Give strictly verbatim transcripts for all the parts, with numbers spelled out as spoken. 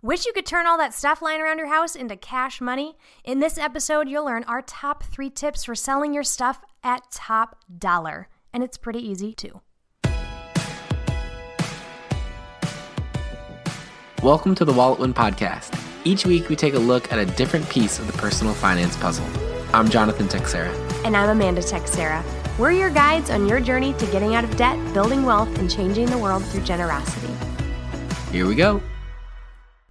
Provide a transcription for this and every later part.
Wish you could turn all that stuff lying around your house into cash money? In this episode, you'll learn our top three tips for selling your stuff at top dollar. And it's pretty easy, too. Welcome to the Wallet Win Podcast. Each week, we take a look at a different piece of the personal finance puzzle. I'm Jonathan Teixeira. And I'm Amanda Teixeira. We're your guides on your journey to getting out of debt, building wealth, and changing the world through generosity. Here we go.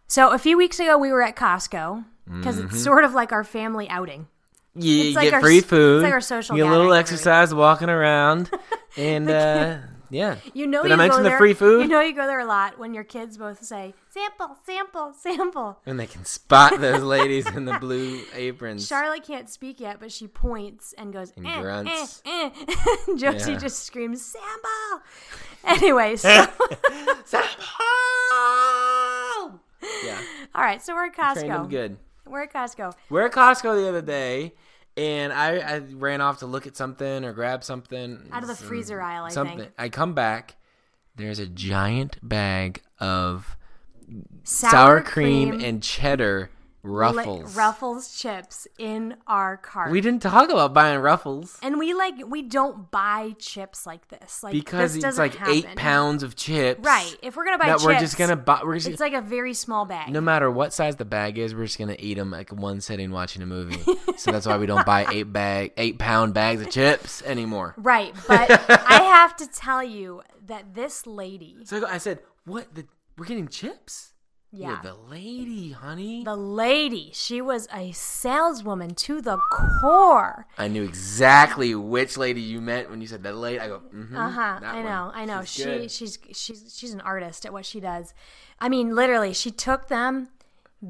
So a few weeks ago, we were at Costco because mm-hmm. it's sort of like our family outing. Yeah, it's you like get our, free food. It's like our social You get a little exercise really. walking around. And uh, yeah. You know Did you I mention go the there, free food? You know you go there a lot when your kids both say, sample, sample, sample. And they can spot those ladies in the blue aprons. Charlotte can't speak yet, but she points and goes, and eh, grunts. Eh, eh. And Josie yeah. just screams, sample. Anyway, so. Sample. Yeah. All right, so we're at Costco. Trained them good. We're at Costco. We're at Costco the other day, and I, I ran off to look at something or grab something. Out of the freezer aisle, I something. think. I come back. There's a giant bag of sour, sour cream, cream and cheddar Ruffles. Like, Ruffles chips in our cart. We didn't talk about buying Ruffles. And we like we don't buy chips like this. Like because this it's like happen. eight pounds of chips. Right. If we're gonna buy that chips, we're just gonna buy. We're just, it's like a very small bag. No matter what size the bag is, we're just gonna eat them like one sitting watching a movie. So that's why we don't buy eight bag, eight pound bags of chips anymore. Right. But I have to tell you that this lady. So I said, "What? The, we're getting chips." Yeah. yeah, the lady, honey. The lady. She was a saleswoman to the core. I knew exactly which lady you meant when you said that lady. I go, mm-hmm. Uh-huh. I know, one. I know. She's she good. she's she's she's an artist at what she does. I mean, literally, she took them,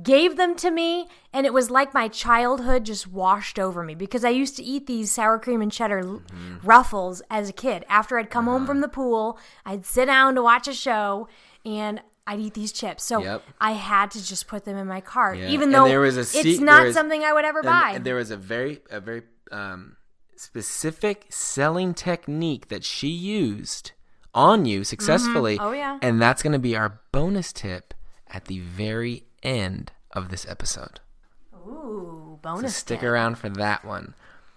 gave them to me, and it was like my childhood just washed over me because I used to eat these sour cream and cheddar mm-hmm. Ruffles as a kid. After I'd come uh-huh. home from the pool, I'd sit down to watch a show, and I'd eat these chips. So yep. I had to just put them in my cart, yeah. even though there was a se- it's not was, something I would ever buy. And there was a very a very um, specific selling technique that she used on you successfully. Mm-hmm. Oh, yeah. And that's going to be our bonus tip at the very end of this episode. Ooh, bonus so stick tip. around for that one.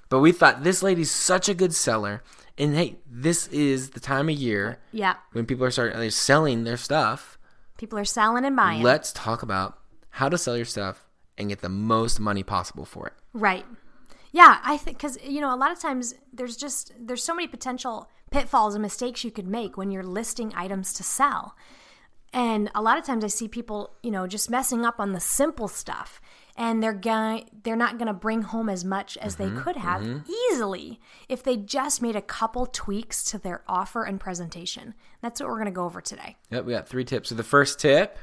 But we thought this lady's such a good seller. And, hey, this is the time of year yeah. when people are starting they're selling their stuff. People are selling and buying. Let's talk about how to sell your stuff and get the most money possible for it. Right. Yeah, I think because, you know, a lot of times there's just there's so many potential pitfalls and mistakes you could make when you're listing items to sell. And a lot of times I see people, you know, just messing up on the simple stuff. And they're going they're not going to bring home as much as mm-hmm, they could have mm-hmm. easily if they just made a couple tweaks to their offer and presentation. That's what we're going to go over today. Yep, we got three tips. So the first tip,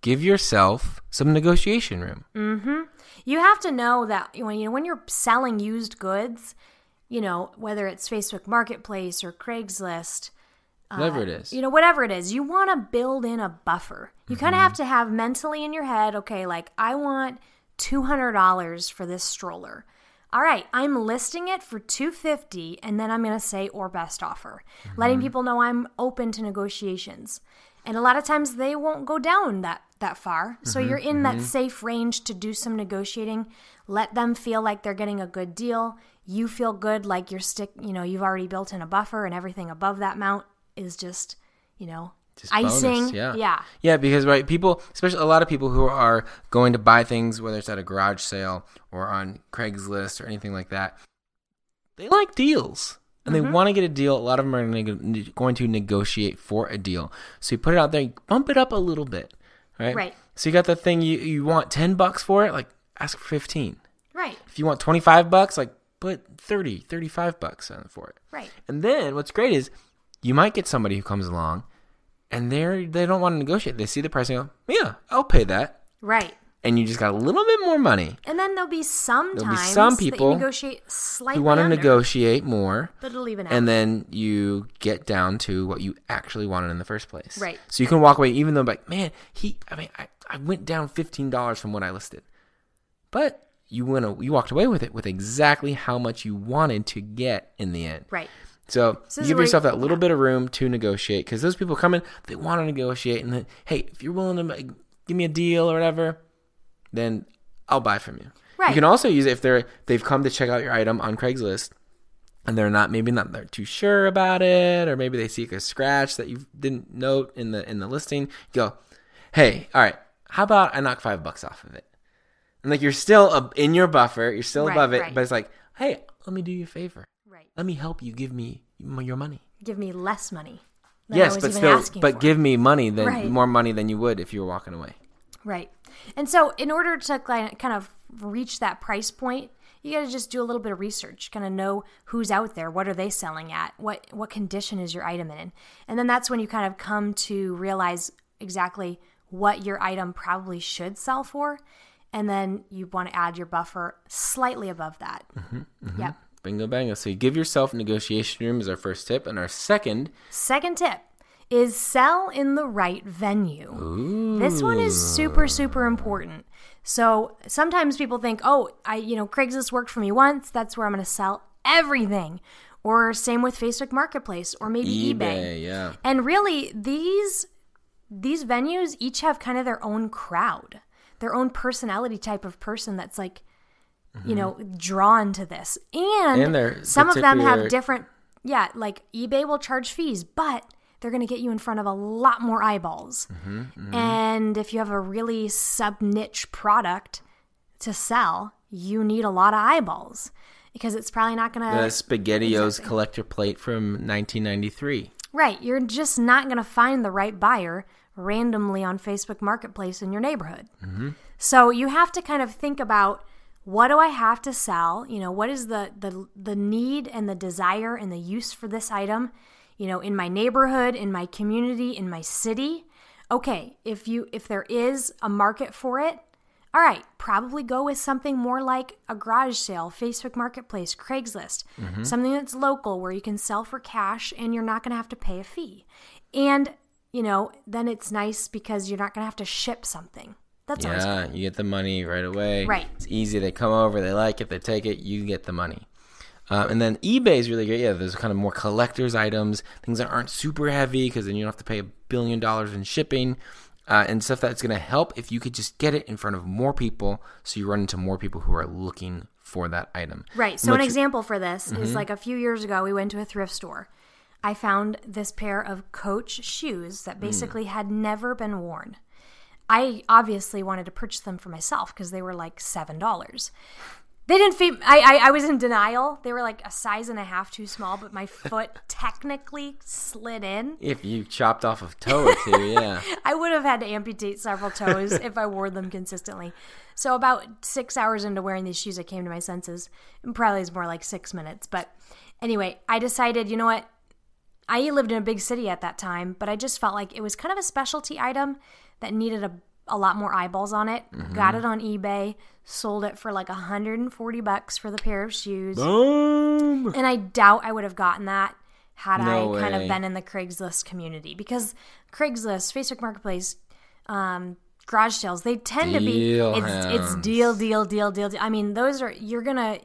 give yourself some negotiation room. Mhm. You have to know that when you know, when you're selling used goods, you know, whether it's Facebook Marketplace or Craigslist, whatever it is. Uh, you know, whatever it is, you want to build in a buffer. You mm-hmm. kind of have to have mentally in your head, okay, like I want two hundred dollars for this stroller. All right, I'm listing it for two hundred fifty dollars and then I'm going to say or best offer, mm-hmm. letting people know I'm open to negotiations. And a lot of times they won't go down that, that far. So mm-hmm, you're in mm-hmm. that safe range to do some negotiating. Let them feel like they're getting a good deal. You feel good like you're stick, you know, you've already built in a buffer and everything above that amount is just, you know, just icing. Bonus, yeah. yeah. Yeah, because right, people, especially a lot of people who are going to buy things, whether it's at a garage sale or on Craigslist or anything like that, they like deals and mm-hmm. they want to get a deal. A lot of them are neg- going to negotiate for a deal. So you put it out there, you bump it up a little bit, right? Right. So you got the thing you, you want ten bucks for it, like ask for fifteen. Right. If you want twenty-five bucks, like put thirty, thirty-five bucks on for it. Right. And then what's great is, you might get somebody who comes along and they're, they don't want to negotiate. They see the price and go, yeah, I'll pay that. Right. And you just got a little bit more money. And then there'll be sometimes there'll be some people that negotiate slightly who want to under, negotiate more. But it'll even out. And then you get down to what you actually wanted in the first place. Right. So you can walk away even though, like, man, he, I mean, I, I went down fifteen dollars from what I listed. But you went, a, you walked away with it with exactly how much you wanted to get in the end. Right. So, so you give yourself that little yeah. bit of room to negotiate, because those people come in, they want to negotiate. And then, hey, if you're willing to give me a deal or whatever, then I'll buy from you. Right. You can also use it if they're, they've come to check out your item on Craigslist and they're not maybe not they're too sure about it, or maybe they see a scratch that you didn't note in the in the listing. You go, hey, all right, how about I knock five bucks off of it? And like you're still a, in your buffer, you're still right, above it, right. but it's like, hey, let me do you a favor. Right. Let me help you. Give me your money. Give me less money. Than yes, I was but even still, asking but for. Give me money than right. more money than you would if you were walking away. Right. And so in order to kind of reach that price point, you got to just do a little bit of research, kind of know who's out there, what are they selling at, what what condition is your item in. And then that's when you kind of come to realize exactly what your item probably should sell for, and then you want to add your buffer slightly above that. Mm-hmm, mm-hmm. Yep. Bingo, bango. So you give yourself negotiation room is our first tip. And our second... Second tip. Is sell in the right venue. Ooh. This one is super, super important. So sometimes people think, oh, I, you know, Craigslist worked for me once. That's where I'm going to sell everything. Or same with Facebook Marketplace or maybe eBay. eBay. Yeah. And really, these these venues each have kind of their own crowd, their own personality type of person that's like, mm-hmm. you know, drawn to this. And, and some particular... of them have different, yeah, like eBay will charge fees, but they're going to get you in front of a lot more eyeballs. Mm-hmm, mm-hmm. And if you have a really sub-niche product to sell, you need a lot of eyeballs because it's probably not going to... The SpaghettiOs exactly. collector plate from nineteen ninety-three. Right. You're just not going to find the right buyer randomly on Facebook Marketplace in your neighborhood. Mm-hmm. So you have to kind of think about, what do I have to sell? You know, what is the the the need and the desire and the use for this item? You know, in my neighborhood, in my community, in my city. Okay, if you if there is a market for it, all right, probably go with something more like a garage sale, Facebook Marketplace, Craigslist, mm-hmm. something that's local where you can sell for cash and you're not going to have to pay a fee. And, you know, then it's nice because you're not going to have to ship something. That's always Yeah, cool. You get the money right away. Right. It's easy. They come over, they like it, they take it, you get the money. Uh, and then eBay is really great. Yeah, there's kind of more collector's items, things that aren't super heavy because then you don't have to pay a billion dollars in shipping uh, and stuff that's going to help if you could just get it in front of more people so you run into more people who are looking for that item. Right. So an you- example for this mm-hmm. is like a few years ago we went to a thrift store. I found this pair of Coach shoes that basically mm. had never been worn. I obviously wanted to purchase them for myself because they were like seven dollars. They didn't fit. I, I I was in denial. They were like a size and a half too small, but my foot technically slid in. If you chopped off a toe or two, yeah. I would have had to amputate several toes if I wore them consistently. So about six hours into wearing these shoes, I came to my senses. And probably it's more like six minutes. But anyway, I decided, you know what? I lived in a big city at that time, but I just felt like it was kind of a specialty item that needed a a lot more eyeballs on it. Mm-hmm. Got it on eBay, sold it for like one hundred forty bucks for the pair of shoes. Boom! And I doubt I would have gotten that had no I way. kind of been in the Craigslist community, because Craigslist, Facebook Marketplace, um, garage sales, they tend deal to be it's, it's deal, deal, deal, deal, deal. I mean, those are you're gonna.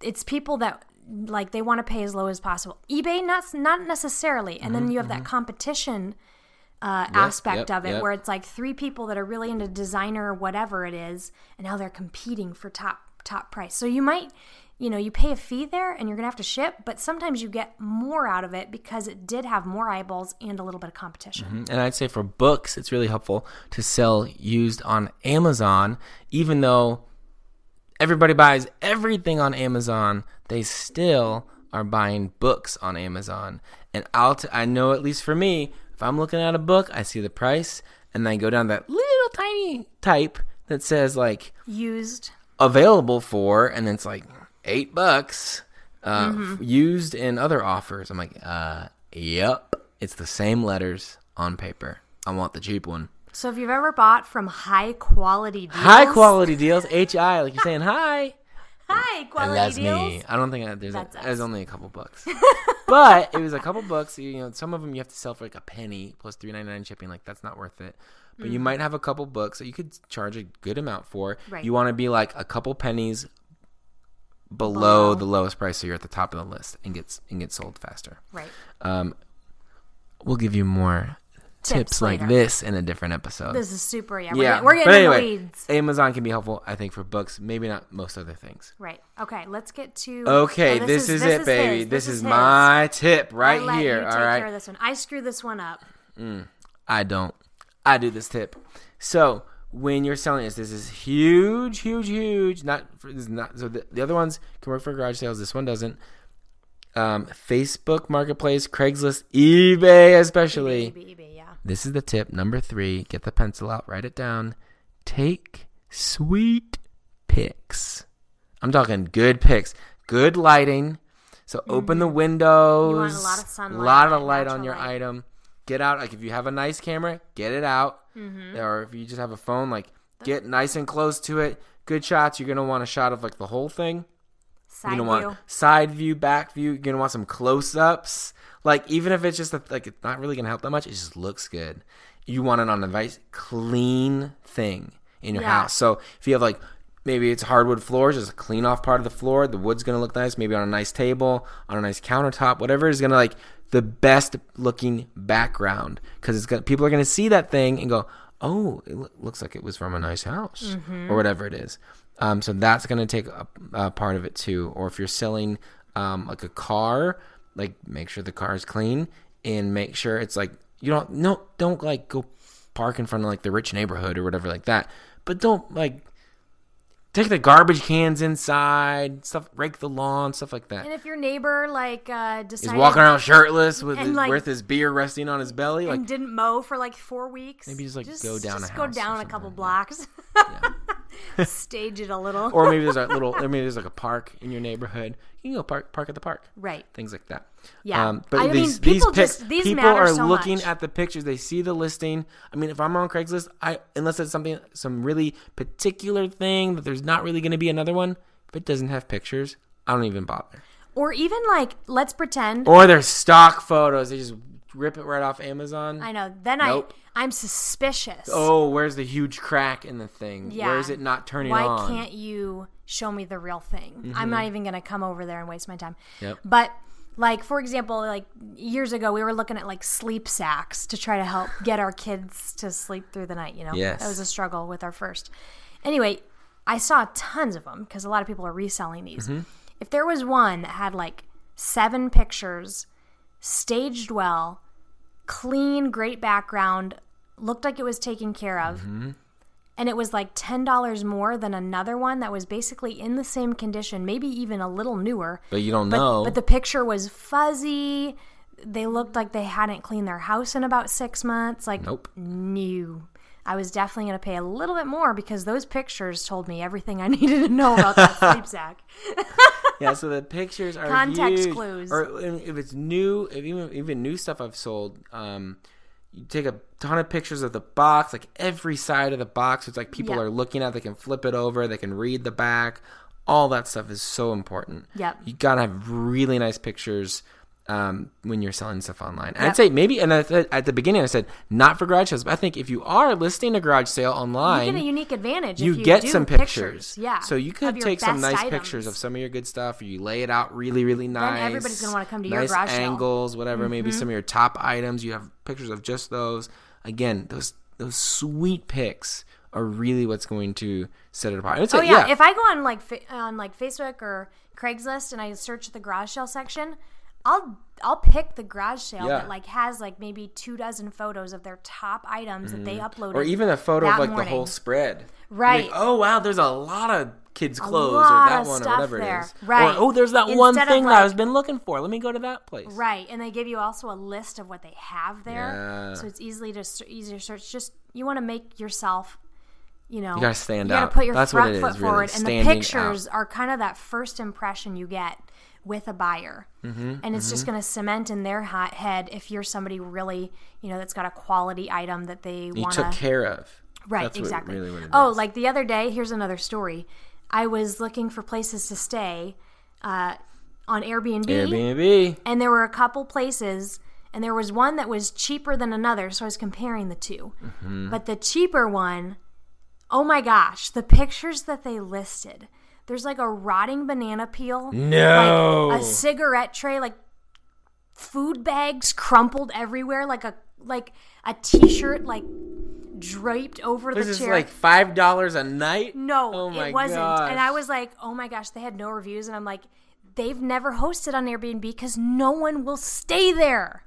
It's people that like they want to pay as low as possible. eBay, not not necessarily, and mm-hmm, then you have mm-hmm. that competition. Uh, yep, aspect yep, of it yep. where it's like three people that are really into designer or whatever it is, and now they're competing for top top price. So you might, you know, you pay a fee there and you're going to have to ship, but sometimes you get more out of it because it did have more eyeballs and a little bit of competition. Mm-hmm. And I'd say for books, it's really helpful to sell used on Amazon. Even though everybody buys everything on Amazon, they still are buying books on Amazon. And I'll t- I know at least for me, if I'm looking at a book, I see the price, and then I go down that little tiny type that says, like, used, available for, and it's like eight bucks, uh, mm-hmm. used in other offers. I'm like, uh, yep, it's the same letters on paper. I want the cheap one. So if you've ever bought from high quality deals. High quality deals. H I, like you're saying hi. Hi, quality and that's deals. Me. I don't think I, there's, a, there's only a couple bucks. But it was a couple bucks. You know, some of them you have to sell for like a penny plus three ninety-nine shipping. Like that's not worth it. But mm. you might have a couple bucks that you could charge a good amount for. Right. You want to be like a couple pennies below oh. the lowest price, so you're at the top of the list and gets and gets sold faster. Right. Um, we'll give you more tips, tips like this in a different episode. This is super yeah. yeah. We're, we're getting anyway, in the weeds. Amazon can be helpful, I think, for books, maybe not most other things. Right. Okay. Let's get to okay. Oh, this, this is, is this it, baby. Is this, this is, is my tip right I'll here. Let you all take right. Care of this one. I screw this one up. Mm, I don't. I do this tip. So when you're selling this, this is huge, huge, huge. Not for, this is not. So the, the other ones can work for garage sales. This one doesn't. Um, Facebook Marketplace, Craigslist, eBay, especially. eBay, eBay, eBay, yeah. This is the tip number three. Get the pencil out. Write it down. Take sweet pics. I'm talking good pics. Good lighting. So mm-hmm. open the windows. You want a lot of sunlight. A lot of light on your light. item. Get out. Like if you have a nice camera, get it out. Mm-hmm. Or if you just have a phone, like get nice and close to it. Good shots. You're going to want a shot of like the whole thing. Side you're going to want side view, back view. You're going to want some close-ups. Like even if it's just a, like it's not really going to help that much, it just looks good. You want it on a nice clean thing in your yeah. house. So if you have like maybe it's hardwood floors, just a clean off part of the floor. The wood's going to look nice. Maybe on a nice table, on a nice countertop, whatever is going to like the best looking background, because it's gonna, people are going to see that thing and go, oh, it lo- looks like it was from a nice house mm-hmm. or whatever it is. Um, so that's going to take a, a part of it too. Or if you're selling um, like a car, like make sure the car is clean and make sure it's like, you don't, no, don't like go park in front of like the rich neighborhood or whatever like that. But don't like take the garbage cans inside, stuff, rake the lawn, stuff like that. And if your neighbor like uh, decided is walking around shirtless with his, like, with his beer resting on his belly, and like didn't mow for like four weeks, maybe just like just, go down, just a, go down a couple blocks, yeah. Yeah. Stage it a little, or maybe there's a little, or maybe there's like a park in your neighborhood. You can go park, park at the park, right? Things like that. Yeah, um, but I these mean, people these, pic- just, these people are so looking much. At the pictures. They see the listing. I mean, if I'm on Craigslist, I unless it's something, some really particular thing that there's not really going to be another one. If it doesn't have pictures, I don't even bother. Or even like, let's pretend. Or their stock photos. They just rip it right off Amazon. I know. Then nope. I, I'm suspicious. Oh, where's the huge crack in the thing? Yeah. Where is it not turning Why on? Why can't you show me the real thing? Mm-hmm. I'm not even going to come over there and waste my time. Yep. But like, for example, like years ago, we were looking at like sleep sacks to try to help get our kids to sleep through the night. You know, yes. That was a struggle with our first. Anyway, I saw tons of them because a lot of people are reselling these. Mm-hmm. If there was one that had like seven pictures, staged well, clean, great background, looked like it was taken care of, mm-hmm. and it was like ten dollars more than another one that was basically in the same condition, maybe even a little newer. But you don't but, know. But the picture was fuzzy. They looked like they hadn't cleaned their house in about six months. Like, nope. New. I was definitely going to pay a little bit more because those pictures told me everything I needed to know about that sleep sack. Yeah, so the pictures are context huge. Clues. Or if it's new, if even even new stuff I've sold, um, you take a ton of pictures of the box, like every side of the box. It's like people yep. are looking at. They can flip it over. They can read the back. All that stuff is so important. Yep. You gotta have really nice pictures. Um, when you're selling stuff online. Yep. I'd say maybe, and th- at the beginning I said, not for garage sales, but I think if you are listing a garage sale online, you get a unique advantage. You, if you get some pictures. pictures. Yeah. So you could take some nice items. Pictures of some of your good stuff, or you lay it out really, really nice. Then everybody's going to want to come to nice your garage sale. Nice angles, whatever, mm-hmm. maybe some of your top items, you have pictures of just those. Again, those those sweet pics are really what's going to set it apart. It's oh, a, yeah. yeah. If I go on like on like Facebook or Craigslist and I search the garage sale section, I'll I'll pick the garage sale yeah. that like has like maybe two dozen photos of their top items mm-hmm. that they uploaded, or even a photo of like morning. The whole spread. Right. Like, oh wow, there's a lot of kids' clothes, or that one, or whatever there. It is. Right. Or oh, there's that Instead one thing like, that I've been looking for. Let me go to that place. Right. And they give you also a list of what they have there, yeah. so it's easily to easier to search. Just you want to make yourself. You know, you gotta stand out. You gotta out. Put your That's front foot is, forward, really. And the pictures out. Are kind of that first impression you get with a buyer. Mm-hmm, and it's mm-hmm. just going to cement in their head if you're somebody really, you know, that's got a quality item that they want to. You took care of. Right, that's exactly. What, really what it oh, is. Like the other day, here's another story. I was looking for places to stay uh, on Airbnb. Airbnb. And there were a couple places, and there was one that was cheaper than another, so I was comparing the two. Mm-hmm. But the cheaper one, oh my gosh, the pictures that they listed. There's like a rotting banana peel. No. Like a cigarette tray, like food bags crumpled everywhere, like a like a t-shirt, like... draped over this the chair. This is like five dollars a night? No, oh my it wasn't. Gosh. And I was like, oh my gosh, they had no reviews. And I'm like, they've never hosted on Airbnb because no one will stay there.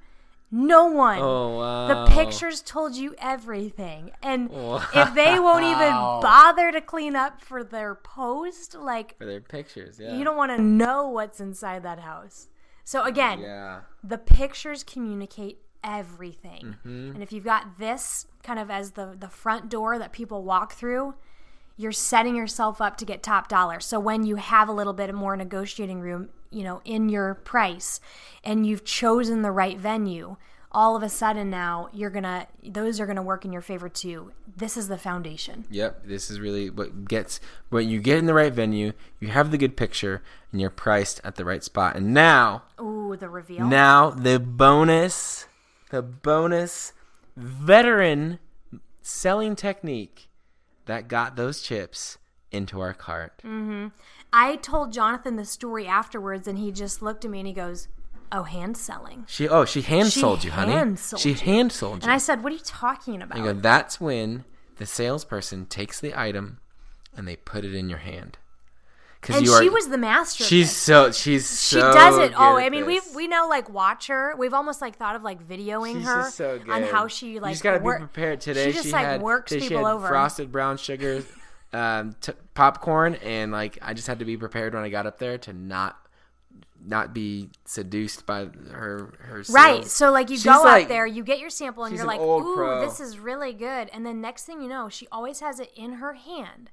No one. Oh, wow. The pictures told you everything. And wow. if they won't even bother to clean up for their post, like... For their pictures, yeah. You don't want to know what's inside that house. So again, yeah. the pictures communicate everything. Mm-hmm. And if you've got this kind of as the, the front door that people walk through, you're setting yourself up to get top dollar. So when you have a little bit more negotiating room, you know, in your price and you've chosen the right venue, all of a sudden now you're going to, those are going to work in your favor too. This is the foundation. Yep. This is really what gets, when you get in the right venue, you have the good picture and you're priced at the right spot. And now, ooh, the reveal. Now the bonus The bonus veteran selling technique that got those chips into our cart. Mm-hmm. I told Jonathan the story afterwards, and he just looked at me and he goes, "Oh, hand selling." She oh she hand she sold you, honey. Hand sold she you. hand sold you. And I said, "What are you talking about?" And you go, that's when the salesperson takes the item and they put it in your hand. And you she are, was the master. She's so she's so she does it. Oh, I mean, we we now like watch her. We've almost like thought of like videoing she's her just so good. On how she like. You just gotta work, be prepared today. She just she like had, works people she had over. Frosted brown sugar, um, t- popcorn, and like I just had to be prepared when I got up there to not not be seduced by her her. Sales. Right. So like you she's go like, out there, you get your sample, and you're an like, ooh, pro. This is really good. And then next thing you know, she always has it in her hand.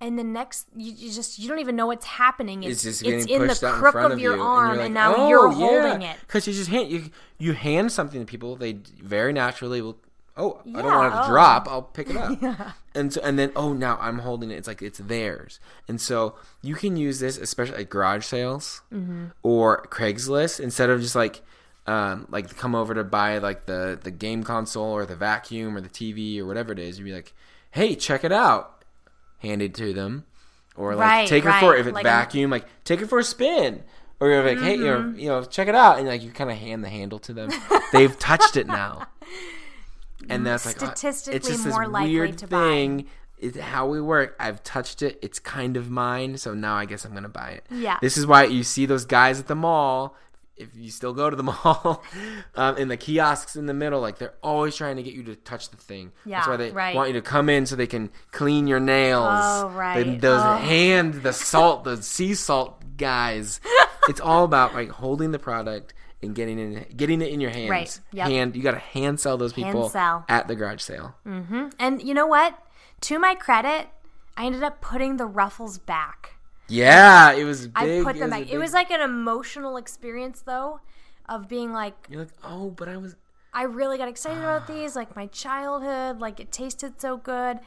And the next, you, you just, you don't even know what's happening. It's, it's, just it's in the crook in of, of your arm, and, like, and now oh, you're holding yeah. it. Because you just hand, you, you hand something to people, they very naturally will, oh, yeah, I don't want it to oh. drop, I'll pick it up. yeah. And so, and then, oh, now I'm holding it. It's like, it's theirs. And so you can use this, especially at garage sales mm-hmm. or Craigslist, instead of just like, um, like come over to buy like the, the game console or the vacuum or the T V or whatever it is. You'd be like, hey, check it out. Handed to them, or like right, take right. it for if it's like vacuum, a, like take it for a spin, or you're like, mm-hmm. hey, you know, you know, check it out, and like you kind of hand the handle to them. They've touched it now, and that's like statistically oh, it's just more this likely weird to thing. Buy. It's how we work. I've touched it. It's kind of mine, so now I guess I'm gonna buy it. Yeah, this is why you see those guys at the mall. If you still go to the mall, um, in the kiosks in the middle, like they're always trying to get you to touch the thing. Yeah, that's why they right. want you to come in so they can clean your nails. Oh, right. They, those oh. hand, the salt, the sea salt guys. It's all about like holding the product and getting in, getting it in your hands. Right. Yep. Hand, you got to hand sell those people sell. At the garage sale. Mm-hmm. And you know what? To my credit, I ended up putting the Ruffles back. Yeah, it was big. I put them it back. Big... It was like an emotional experience, though, of being like... You're like, oh, but I was... I really got excited about these, like my childhood, like it tasted so good,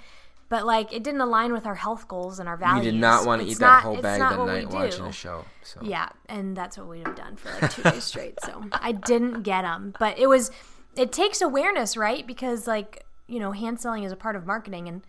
but like it didn't align with our health goals and our values. You did not want to it's eat not, that whole bag that night watching a show. So. Yeah, and that's what we'd have done for like two days straight, so I didn't get them. But it was... It takes awareness, right? Because like, you know, hand selling is a part of marketing, and...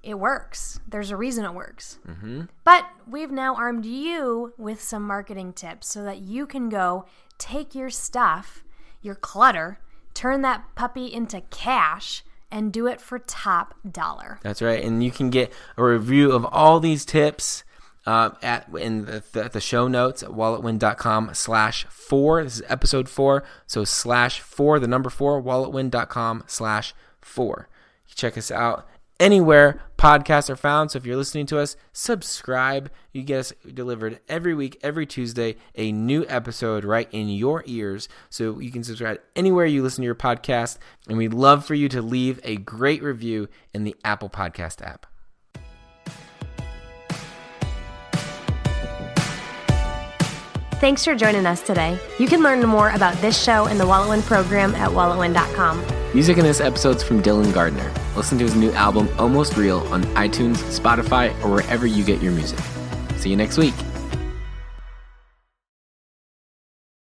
It works. There's a reason it works. Mm-hmm. But we've now armed you with some marketing tips so that you can go take your stuff, your clutter, turn that puppy into cash, and do it for top dollar. That's right. And you can get a review of all these tips uh, at in the, the, the show notes at walletwin.com slash four. This is episode four. So slash four, the number four, walletwin.com slash four. Check us out. Anywhere podcasts are found. So if you're listening to us, subscribe. You get us delivered every week, every Tuesday, a new episode right in your ears. So you can subscribe anywhere you listen to your podcast. And we'd love for you to leave a great review in the Apple Podcast app. Thanks for joining us today. You can learn more about this show and the Wallet Win program at wallet win dot com. Music in this episode is from Dylan Gardner. Listen to his new album, Almost Real, on iTunes, Spotify, or wherever you get your music. See you next week.